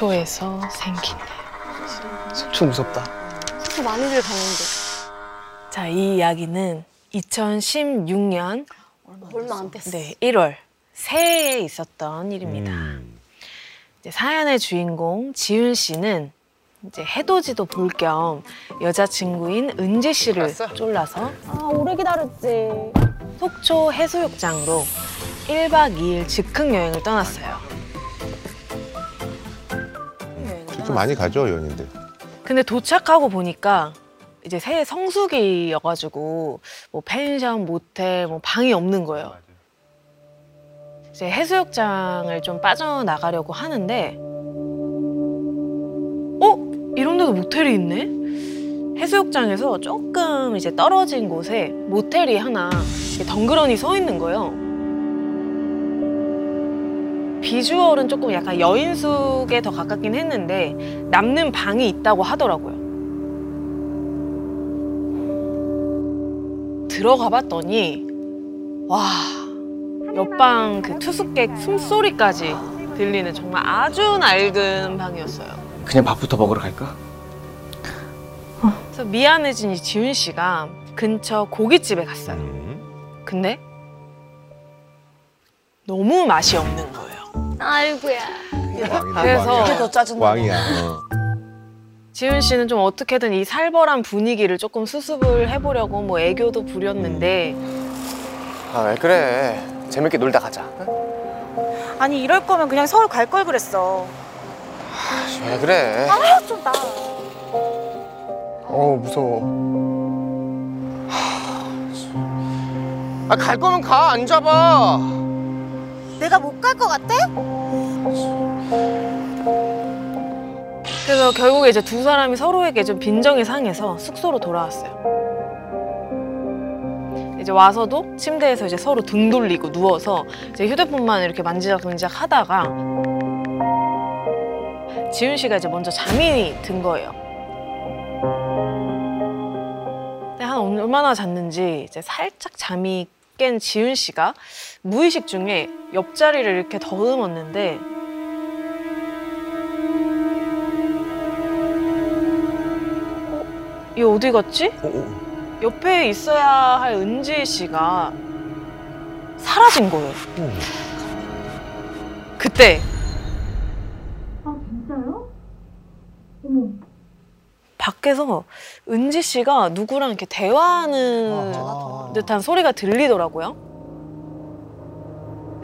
속초에서 생긴 일. 속초 무섭다. 속초 많이들 가는데. 자, 이 이야기는 2016년 얼마 안 됐어. 네, 1월 새해에 있었던 일입니다. 이제 사연의 주인공 지윤 씨는 이제 해돋이도 볼 겸 여자친구인 은지 씨를 쫄라서 오래 기다렸지. 속초 해수욕장으로 1박 2일 즉흥 여행을 떠났어요. 좀 많이 가죠, 연인들. 근데 도착하고 보니까 이제 새해 성수기여가지고 뭐 펜션, 모텔, 뭐 방이 없는 거예요. 이제 해수욕장을 좀 빠져나가려고 하는데 이런 데도 모텔이 있네? 해수욕장에서 조금 이제 떨어진 곳에 모텔이 하나 덩그러니 서 있는 거예요. 비주얼은 조금 약간 여인숙에 더 가깝긴 했는데 남는 방이 있다고 하더라고요. 들어가 봤더니 와, 옆방 그 투숙객 숨소리까지 들리는 정말 아주 낡은 방이었어요. 그냥 밥부터 먹으러 갈까? 그래서 미안해진 이 지윤 씨가 근처 고깃집에 갔어요. 근데 너무 맛이 없는 거예요. 아이고야. 그래서 이게 더 짜증나. 왕이야. 지윤 씨는 좀 어떻게든 이 살벌한 분위기를 조금 수습을 해보려고 뭐 애교도 부렸는데. 아, 왜 그래? 재밌게 놀다 가자. 응? 아니, 이럴 거면 그냥 서울 갈 걸 그랬어. 왜 그래? 아, 좀 나. 어우, 무서워. 아, 갈 거면 가, 안 잡아. 내가 못 갈 것 같아? 그래서 결국에 이제 두 사람이 서로에게 좀 빈정이 상해서 숙소로 돌아왔어요. 이제 와서도 침대에서 이제 서로 등 돌리고 누워서 이제 휴대폰만 이렇게 만지작만지작 하다가 지윤 씨가 이제 먼저 잠이 든 거예요. 근데 한 얼마나 잤는지 이제 살짝 잠이 깬 지윤 씨가 무의식 중에 옆자리를 이렇게 더듬었는데 얘 어디 갔지? 옆에 있어야 할 은지 씨가 사라진 거예요. 그때 밖에서 은지 씨가 누구랑 이렇게 대화하는 듯한 소리가 들리더라고요.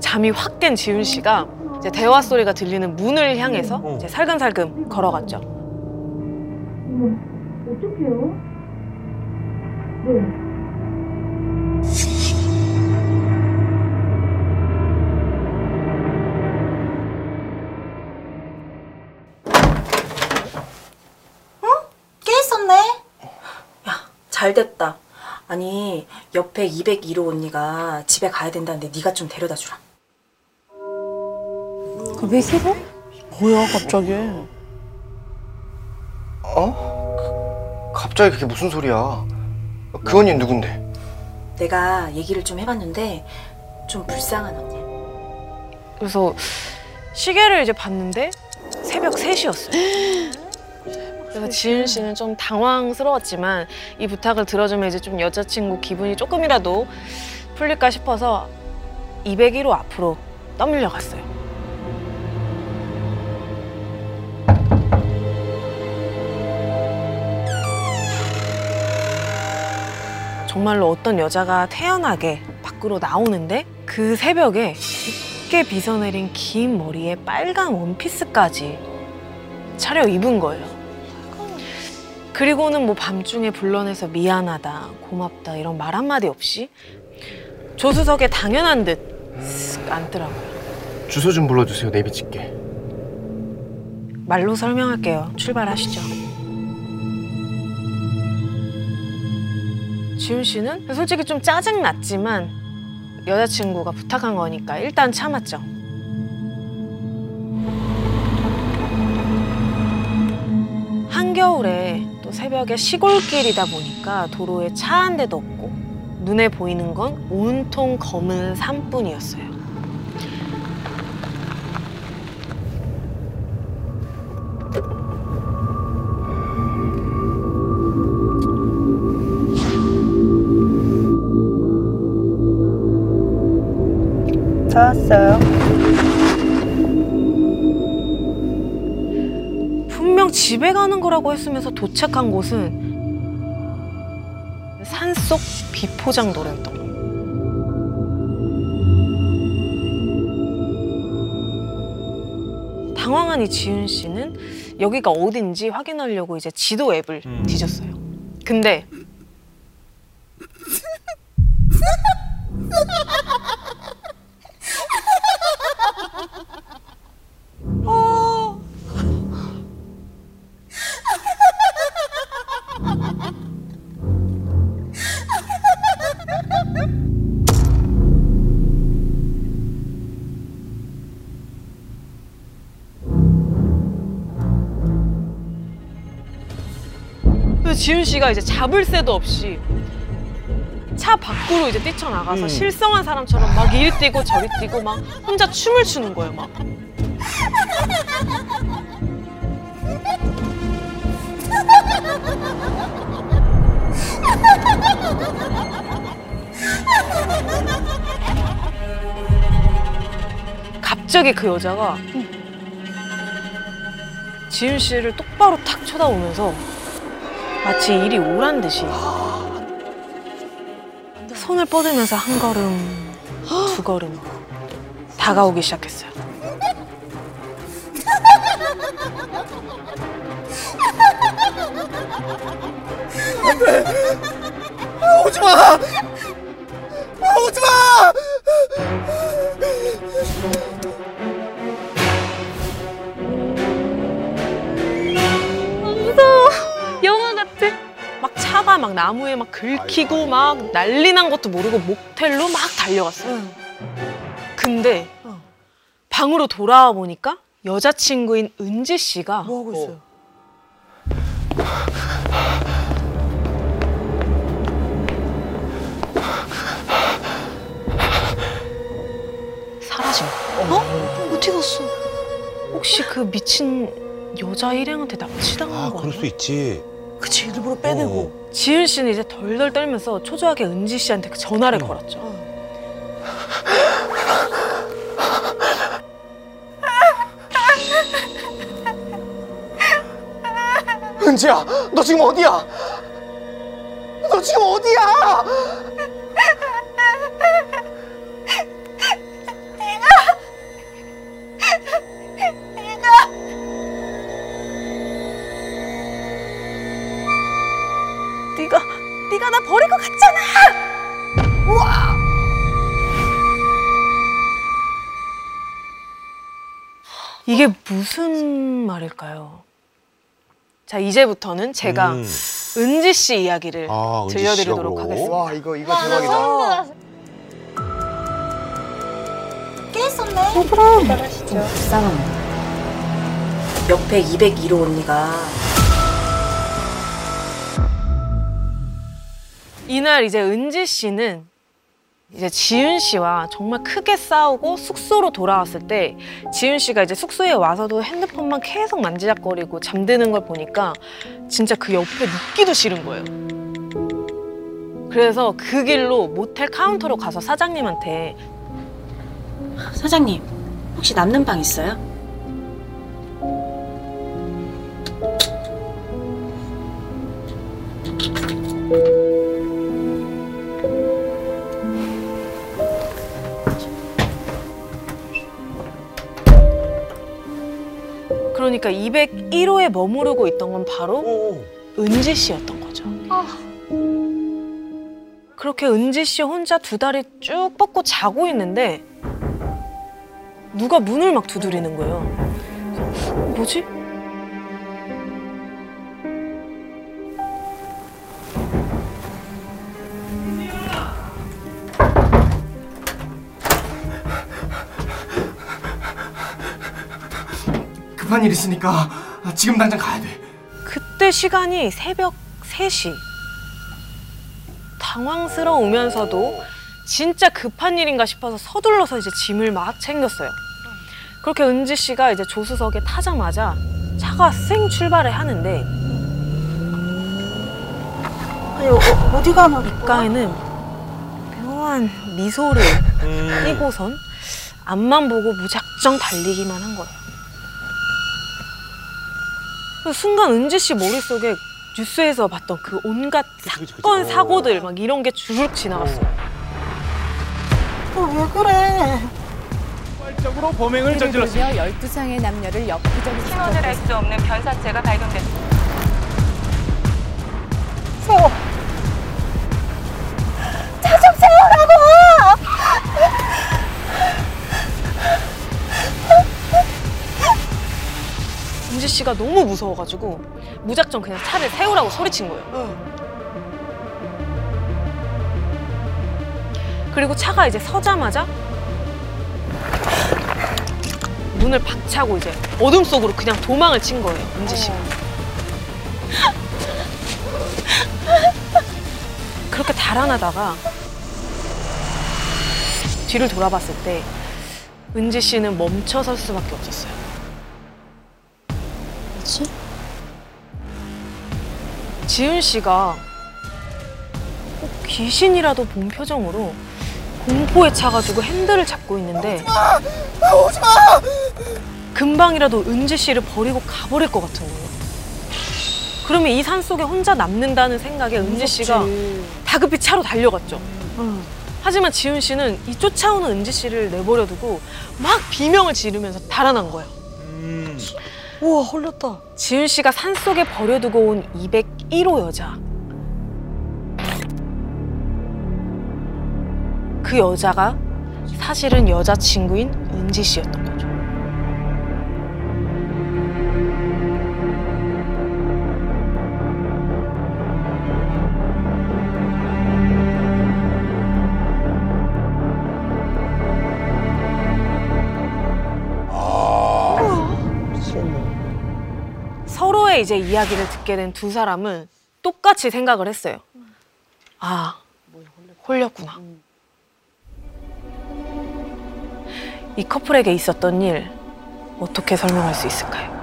잠이 확 깬 지윤 씨가 이제 대화 소리가 들리는 문을 향해서 이제 살금살금 걸어갔죠. 어떡해요? 네. 잘 됐다. 아니, 옆에 201호 언니가 집에 가야 된다는데 네가 좀 데려다 주라. 201호? 뭐야, 갑자기. 어? 갑자기 그게 무슨 소리야? 그 언니는 누군데? 내가 얘기를 좀 해봤는데 좀 불쌍한 언니야. 그래서 시계를 이제 봤는데 새벽 3시였어요. 그래서 지윤 씨는 좀 당황스러웠지만 이 부탁을 들어주면 이제 좀 여자친구 기분이 조금이라도 풀릴까 싶어서 201호 앞으로 떠밀려 갔어요. 정말로 어떤 여자가 태연하게 밖으로 나오는데 그 새벽에 깊게 빗어내린 긴 머리에 빨간 원피스까지 차려 입은 거예요. 그리고는 뭐 밤중에 불러내서 미안하다, 고맙다 이런 말 한마디 없이 조수석에 당연한 듯 쓱 앉더라고요. 주소 좀 불러주세요, 내비 찍게. 말로 설명할게요. 출발하시죠. 지윤 씨는 솔직히 좀 짜증났지만 여자친구가 부탁한 거니까 일단 참았죠. 한겨울에 새벽에 시골길이다 보니까 도로에 차 한 대도 없고 눈에 보이는 건 온통 검은 산뿐이었어요. 찾았어요. 분명 집에 가는 거라고 했으면서 도착한 곳은 산속 비포장도랬던 거예요. 당황한 이 지윤 씨는 여기가 어딘지 확인하려고 이제 지도 앱을 뒤졌어요. 근데 지윤 씨가 이제 잡을 새도 없이 차 밖으로 이제 뛰쳐나가서 실성한 사람처럼 막 이리 뛰고 저리 뛰고 막 혼자 춤을 추는 거예요, 막. 갑자기 그 여자가 지윤 씨를 똑바로 탁 쳐다보면서 마치 일이 오란 듯이 손을 뻗으면서 한 걸음, 두 걸음 다가오기 시작했어요. 안 돼! 오지 마! 오지 마! 차가 막 나무에 막 긁히고 막 난리 난 것도 모르고 모텔로 막 달려갔어요. 근데 방으로 돌아와 보니까 여자친구인 은지 씨가 뭐 하고 있어요? 사라진 거야. 어? 어디 갔어? 혹시 그 미친 여자 일행한테 납치당한 거 아니야? 그럴 수 있지. 그치, 일부러 빼내고. 지윤 씨는 이제 덜덜 떨면서 초조하게 은지 씨한테 그 전화를 걸었죠. 은지야, 너 지금 어디야? 너 지금 어디야? 네가 나 버리고 갔잖아! 우와! 이게 무슨 말일까요? 자, 이제부터는 제가 은지 씨 이야기를 들려드리도록 하겠습니다. 와, 이거 대박이다. 깨 있었네? 어, 그럼. 좀 불쌍합니다. 옆에 201호 언니가 이날 이제 은지 씨는 이제 지윤 씨와 정말 크게 싸우고 숙소로 돌아왔을 때 지윤 씨가 이제 숙소에 와서도 핸드폰만 계속 만지작거리고 잠드는 걸 보니까 진짜 그 옆에 눕기도 싫은 거예요. 그래서 그 길로 모텔 카운터로 가서 사장님한테 사장님, 혹시 남는 방 있어요? 그러니까 201호에 머무르고 있던 건 바로 은지 씨였던 거죠. 그렇게 은지 씨 혼자 두 다리 쭉 뻗고 자고 있는데 누가 문을 막 두드리는 거예요. 뭐지? 급한 일 있으니까 지금 당장 가야 돼. 그때 시간이 새벽 3시. 당황스러우면서도 진짜 급한 일인가 싶어서 서둘러서 이제 짐을 막 챙겼어요. 그렇게 은지 씨가 이제 조수석에 타자마자 차가 쌩 출발을 하는데 아니, 어디 가나? 입가에는 묘한 미소를 띄고선 앞만 보고 무작정 달리기만 한 거예요. 순간 은지씨 머릿속에 뉴스에서 봤던 그 온갖 사건, 사고들 막 이런 게 주르륵 지나갔어요. 왜 그래? 발적으로 범행을 저질렀으며 12장의 남녀를 엽기적으로 신원을 알 수 없는 변사체가 발견됐습니다. 세워! 차 좀 세우라고! 은지 씨가 너무 무서워가지고 무작정 그냥 차를 세우라고 소리친 거예요. 그리고 차가 이제 서자마자 문을 박차고 이제 어둠 속으로 그냥 도망을 친 거예요, 은지 씨가. 그렇게 달아나다가 뒤를 돌아봤을 때 은지 씨는 멈춰설 수밖에 없었어요. 뭐지? 지은 씨가 꼭 귀신이라도 본 표정으로 공포에 차가지고 핸들을 잡고 있는데 오지마! 오지마! 금방이라도 은지 씨를 버리고 가버릴 것 같은 거예요. 그러면 이 산속에 혼자 남는다는 생각에 은지 씨가 다급히 차로 달려갔죠. 하지만 지훈 씨는 이 쫓아오는 은지 씨를 내버려 두고 막 비명을 지르면서 달아난 거예요. 우와, 홀렸다. 지훈 씨가 산속에 버려두고 온 201호 여자, 그 여자가 사실은 여자친구인 은지 씨였던 거죠. 서로의 이제 이야기를 듣게 된 두 사람은 똑같이 생각을 했어요. 아, 홀렸구나. 이 커플에게 있었던 일 어떻게 설명할 수 있을까요?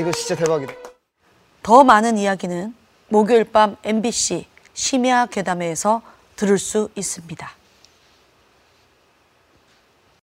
이거 진짜 대박이다. 더 많은 이야기는 목요일 밤 MBC 심야 괴담회에서 들을 수 있습니다.